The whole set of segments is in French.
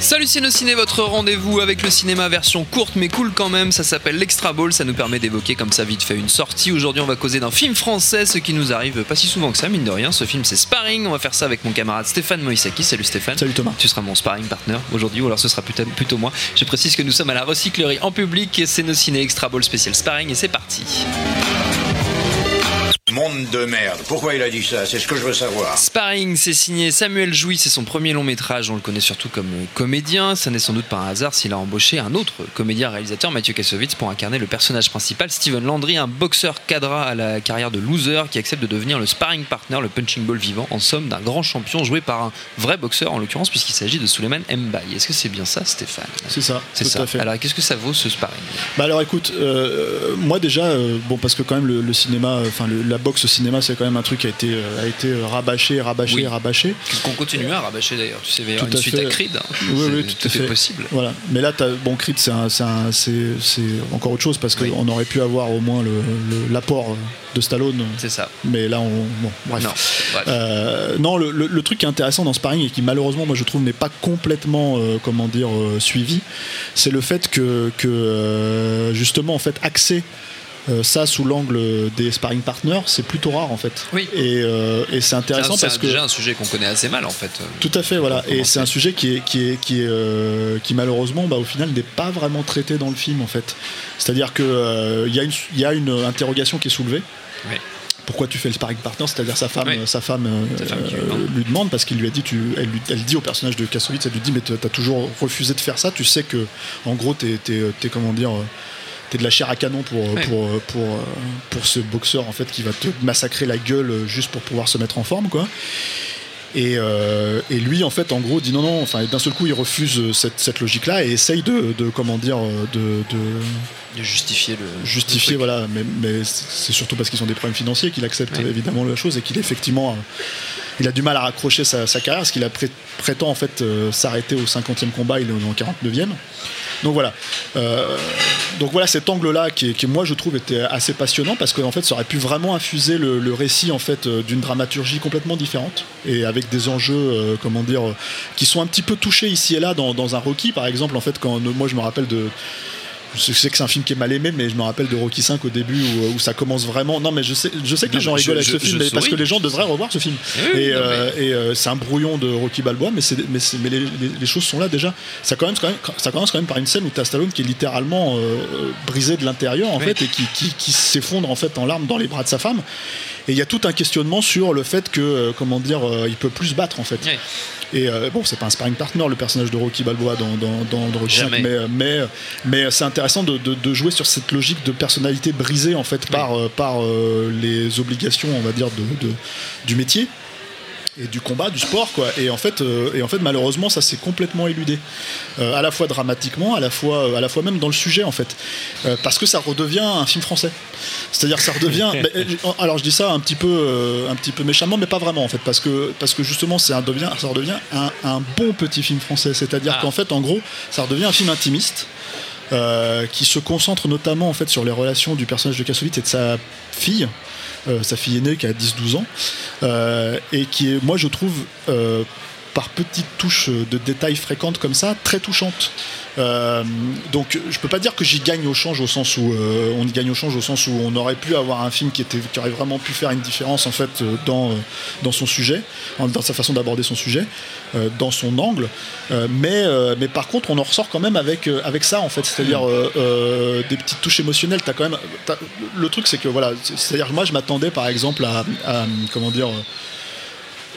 Salut, c'est NoCiné, votre rendez-vous avec le cinéma, version courte mais cool quand même. Ça s'appelle l'Extra Ball, ça nous permet d'évoquer comme ça vite fait une sortie. Aujourd'hui, on va causer d'un film français, ce qui nous arrive pas si souvent que ça, mine de rien. Ce film, c'est Sparring. On va faire ça avec mon camarade Stéphane Moïssakis. Salut Stéphane. Salut Thomas. Tu seras mon sparring partner aujourd'hui, ou alors ce sera plutôt moi. Je précise que nous sommes à la recyclerie en public et c'est NoCiné Extra Ball spécial Sparring, et c'est parti. Monde de merde. Pourquoi il a dit ça ? C'est ce que je veux savoir. Sparring, c'est signé Samuel Jouy, c'est son premier long métrage, on le connaît surtout comme comédien. Ça n'est sans doute pas un hasard s'il a embauché un autre comédien-réalisateur, Mathieu Kassovitz, pour incarner le personnage principal, Steven Landry, un boxeur cadra à la carrière de loser qui accepte de devenir le sparring partner, le punching ball vivant, en somme, d'un grand champion joué par un vrai boxeur, en l'occurrence, puisqu'il s'agit de Souleymane Mbaye. Est-ce que c'est bien ça, Stéphane ? C'est ça, c'est tout ça. À fait. Alors, qu'est-ce que ça vaut, ce Sparring ? Bah alors, écoute, moi déjà, parce que quand même le cinéma, la boxe au cinéma, c'est quand même un truc qui a été rabâché, oui. Qu'on continue à rabâcher d'ailleurs. Tu sais, il y a une suite à Creed. Oui, oui, tout à fait possible. Voilà. Mais là, Creed, c'est encore autre chose parce qu'on aurait pu avoir au moins l'apport de Stallone. C'est ça. Mais là, bref. Non, le truc qui est intéressant dans Sparring et qui malheureusement, moi, je trouve, n'est pas complètement, suivi, c'est le fait que justement, en fait, axé ça sous l'angle des sparring partners, c'est plutôt rare en fait. Oui. Et c'est intéressant parce que c'est déjà un sujet qu'on connaît assez mal en fait. Tout à fait, voilà. Et c'est un sujet qui malheureusement, au final, n'est pas vraiment traité dans le film en fait. C'est-à-dire que il y a une interrogation qui est soulevée. Oui. Pourquoi tu fais le sparring partner, c'est-à-dire sa femme lui demande, parce qu'il lui a dit, elle dit au personnage de Kassovitz, elle lui dit mais t'as toujours refusé de faire ça, tu sais que en gros t'es t'es de la chair à canon pour ce boxeur en fait qui va te massacrer la gueule juste pour pouvoir se mettre en forme quoi. Et lui en fait en gros dit non, enfin d'un seul coup il refuse cette logique là et essaye de justifier le truc. Voilà, mais c'est surtout parce qu'ils ont des problèmes financiers qu'il accepte évidemment la chose et qu'il effectivement il a du mal à raccrocher sa carrière parce qu'il prétend en fait s'arrêter au 50e combat, il est en 49e. Donc voilà cet angle-là qui moi je trouve était assez passionnant parce qu'en fait ça aurait pu vraiment infuser le récit en fait d'une dramaturgie complètement différente et avec des enjeux qui sont un petit peu touchés ici et là dans un Rocky par exemple en fait quand moi je me rappelle je sais que c'est un film qui est mal aimé, mais je me rappelle de Rocky V au début où ça commence vraiment. Non, mais je sais que les gens rigolent avec ce film, mais parce que les gens devraient revoir ce film. Et c'est un brouillon de Rocky Balboa, mais les choses sont là déjà. Ça commence quand même par une scène où t'as Stallone qui est littéralement brisé de l'intérieur en fait et qui s'effondre en fait en larmes dans les bras de sa femme. Et il y a tout un questionnement sur le fait que il peut plus se battre en fait. Oui. Et c'est pas un sparring partner le personnage de Rocky Balboa dans Rocky V, mais c'est intéressant de jouer sur cette logique de personnalité brisée en fait par les obligations on va dire du métier et du combat, du sport quoi. Et en fait malheureusement ça s'est complètement éludé à la fois dramatiquement, à la fois même dans le sujet en fait parce que ça redevient un film français, c'est-à-dire que ça redevient alors je dis ça un petit peu méchamment mais pas vraiment en fait parce que justement ça redevient un bon petit film français, c'est-à-dire qu'en fait en gros ça redevient un film intimiste qui se concentre notamment en fait sur les relations du personnage de Kassovitz et de sa fille aînée qui a 10-12 ans et qui est, moi je trouve par petites touches de détails fréquentes comme ça, très touchante. Donc je peux pas dire que on y gagne au change au sens où on aurait pu avoir un film qui aurait vraiment pu faire une différence en fait dans son sujet, dans sa façon d'aborder son sujet, dans son angle. Mais par contre on en ressort quand même avec ça en fait, c'est-à-dire des petites touches émotionnelles. Le truc c'est que voilà, c'est-à-dire moi je m'attendais par exemple à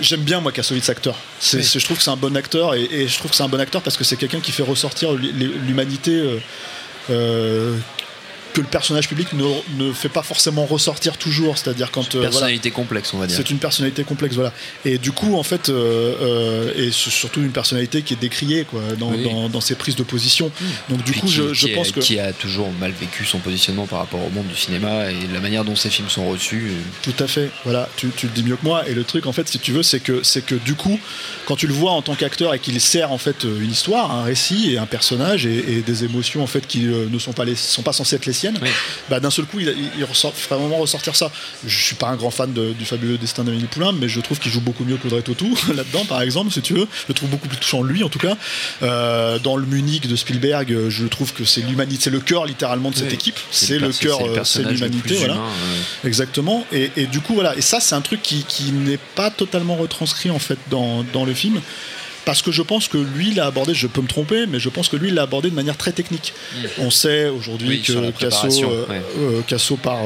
J'aime bien, moi, Kassovitz acteur. Je trouve que c'est un bon acteur, et je trouve que c'est un bon acteur parce que c'est quelqu'un qui fait ressortir l'humanité que le personnage public ne fait pas forcément ressortir toujours. C'est-à-dire quand... C'est une personnalité complexe, on va dire. C'est une personnalité complexe, voilà. Et du coup, en fait, et surtout une personnalité qui est décriée, quoi, dans ses prises de position. Donc du coup, je pense que... Qui a toujours mal vécu son positionnement par rapport au monde du cinéma et la manière dont ses films sont reçus. Tout à fait, voilà. Tu le dis mieux que moi. Et le truc, en fait, si tu veux, c'est que du coup, quand tu le vois en tant qu'acteur et qu'il sert, en fait, une histoire, un récit et un personnage et des émotions, en fait, qui ne sont pas censées être les siennes, bah, d'un seul coup il ressort, faut vraiment ressortir ça. Je suis pas un grand fan du fabuleux destin d'Amélie Poulain, mais je trouve qu'il joue beaucoup mieux qu'Audrey Tautou là-dedans, par exemple, si tu veux. Je le trouve beaucoup plus touchant, lui, en tout cas. Dans le Munich de Spielberg, je trouve que c'est l'humanité, c'est le cœur littéralement de cette équipe. C'est le cœur, c'est l'humanité, voilà. Humain, exactement. Et du coup, voilà. Et ça, c'est un truc qui n'est pas totalement retranscrit, en fait, dans le film. Parce que je pense que lui, il l'a abordé, je peux me tromper, mais je pense que lui, il l'a abordé de manière très technique. On sait aujourd'hui que Casso part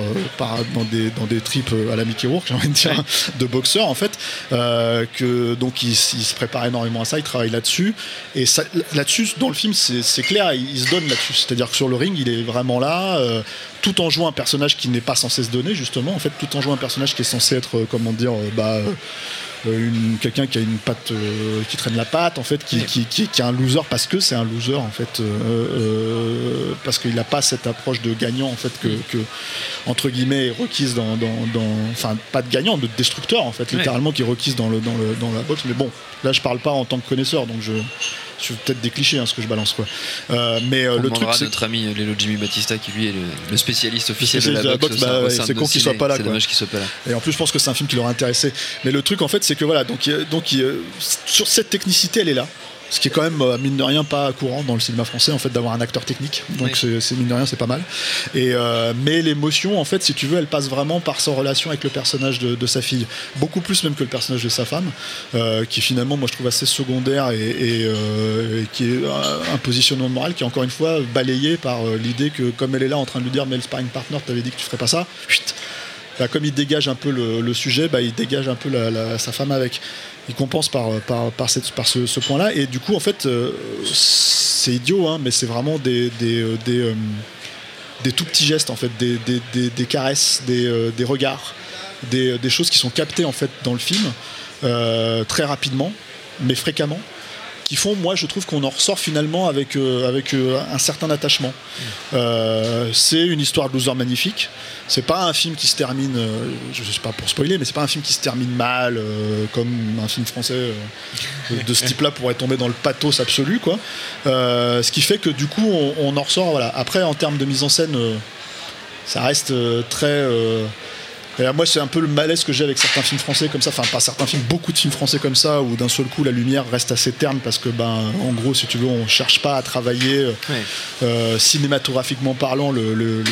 dans des tripes à la Mickey Rourke, j'ai envie de dire, de boxeur, en fait. Donc, il se prépare énormément à ça, il travaille là-dessus. Et ça, là-dessus, dans le film, c'est clair, il se donne là-dessus. C'est-à-dire que sur le ring, il est vraiment là, tout en jouant un personnage qui n'est pas censé se donner, justement. En fait, tout en jouant un personnage qui est censé être, comment dire, quelqu'un qui a une patte, qui traîne la patte, en fait, qui est un loser parce que c'est un loser, en fait, parce qu'il n'a pas cette approche de gagnant, en fait, que entre guillemets est requise enfin pas de gagnant, de destructeur, en fait, littéralement, qui est requise dans la boxe. Mais bon, là je parle pas en tant que connaisseur, donc je fais peut-être des clichés, hein, ce que je balance, quoi. On le truc, c'est notre ami Lélo Jimmy Batista, qui lui est le spécialiste officiel de la boxe. C'est con qu'il soit pas là, c'est dommage qu'il soit pas là. Et en plus, je pense que c'est un film qui l'aurait intéressé. Mais le truc, en fait, c'est que voilà, donc sur cette technicité, elle est là. Ce qui est quand même, mine de rien, pas courant dans le cinéma français, en fait, d'avoir un acteur technique. Donc c'est mine de rien, c'est pas mal. Et mais l'émotion, en fait, si tu veux, elle passe vraiment par sa relation avec le personnage de sa fille, beaucoup plus même que le personnage de sa femme, qui finalement, moi, je trouve assez secondaire, et qui est un positionnement moral qui est encore une fois balayé par l'idée que, comme elle est là en train de lui dire, mais le sparring partner t'avait dit que tu ferais pas ça, bah, comme il dégage un peu le sujet, bah, il dégage un peu sa femme avec. Il compense par ce point-là. Et du coup, en fait, c'est idiot, hein, mais c'est vraiment des tout petits gestes, en fait, des caresses, des regards, des choses qui sont captées, en fait, dans le film, très rapidement, mais fréquemment, qui font, moi, je trouve qu'on en ressort finalement avec un certain attachement. C'est une histoire de loser magnifique. C'est pas un film qui se termine, je sais pas pour spoiler, mais c'est pas un film qui se termine mal, comme un film français de ce type-là pourrait tomber dans le pathos absolu, quoi. Ce qui fait que du coup, on en ressort, voilà. Après, en termes de mise en scène, ça reste très... Et moi, c'est un peu le malaise que j'ai avec certains films français comme ça, enfin pas certains films, beaucoup de films français comme ça, où d'un seul coup la lumière reste assez terne parce que, ben, en gros, si tu veux, on cherche pas à travailler cinématographiquement parlant le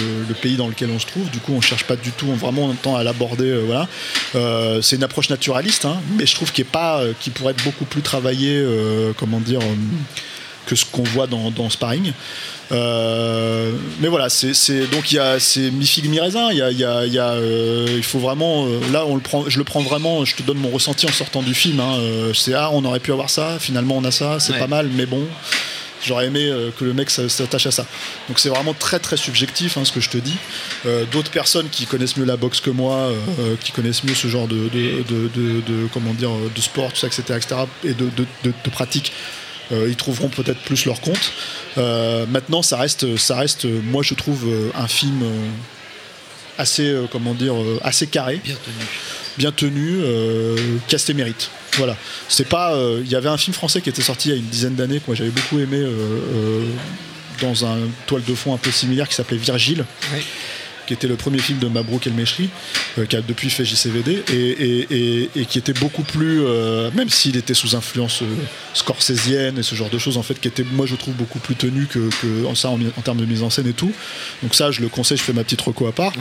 pays dans lequel on se trouve. Du coup, on cherche pas du tout, on tend à l'aborder, voilà. C'est une approche naturaliste, hein, mais je trouve qui pourrait être beaucoup plus travaillée, comment dire, que ce qu'on voit dans Sparring. Mais voilà, donc c'est mi figue mi raisin. Il faut vraiment, là je le prends vraiment, je te donne mon ressenti en sortant du film, hein. C'est on aurait pu avoir ça, finalement on a ça, c'est pas mal, mais bon, j'aurais aimé que le mec s'attache à ça. Donc c'est vraiment très très subjectif, hein, ce que je te dis. D'autres personnes qui connaissent mieux la boxe que moi, qui connaissent mieux ce genre de comment dire, de sport, tout ça, etc. et de pratiques, ils trouveront peut-être plus leur compte. Maintenant, ça reste, moi, je trouve, un film assez, comment dire, assez carré, bien tenu, casse et mérite. Voilà. C'est pas. Il y avait un film français qui était sorti il y a une dizaine d'années, que moi j'avais beaucoup aimé, dans un toile de fond un peu similaire, qui s'appelait Virgile. Oui. Qui était le premier film de Mabrouk el Mechri, qui a depuis fait JCVD, et qui était beaucoup plus, même s'il était sous influence scorsésienne et ce genre de choses, en fait, qui était, moi, je trouve, beaucoup plus tenu que ça en termes de mise en scène et tout. Donc ça, je le conseille, je fais ma petite reco à part.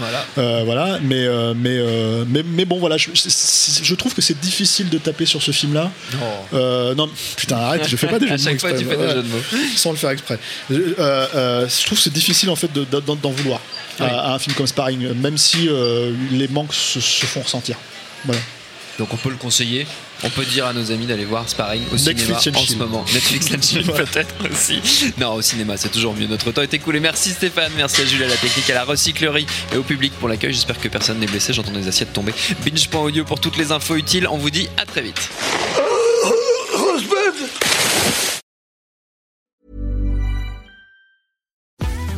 Voilà. Voilà. Mais bon, voilà, je trouve que c'est difficile de taper sur ce film-là. Non, putain, arrête, je fais pas des jeux de mots. À chaque fois, tu fais des jeux de mots. Sans le faire exprès. Je trouve que c'est difficile, en fait, d'en vouloir. À un film comme Sparring, même si les manques se font ressentir. Voilà. Donc on peut le conseiller. On peut dire à nos amis d'aller voir Sparring au cinéma en ce moment. Netflix and Chill peut-être aussi. Non, au cinéma, c'est toujours mieux. Notre temps était cool. Et merci Stéphane, merci à Jules, à la technique, à la recyclerie et au public pour l'accueil. J'espère que personne n'est blessé. J'entends des assiettes tomber. Binge.audio pour toutes les infos utiles. On vous dit à très vite.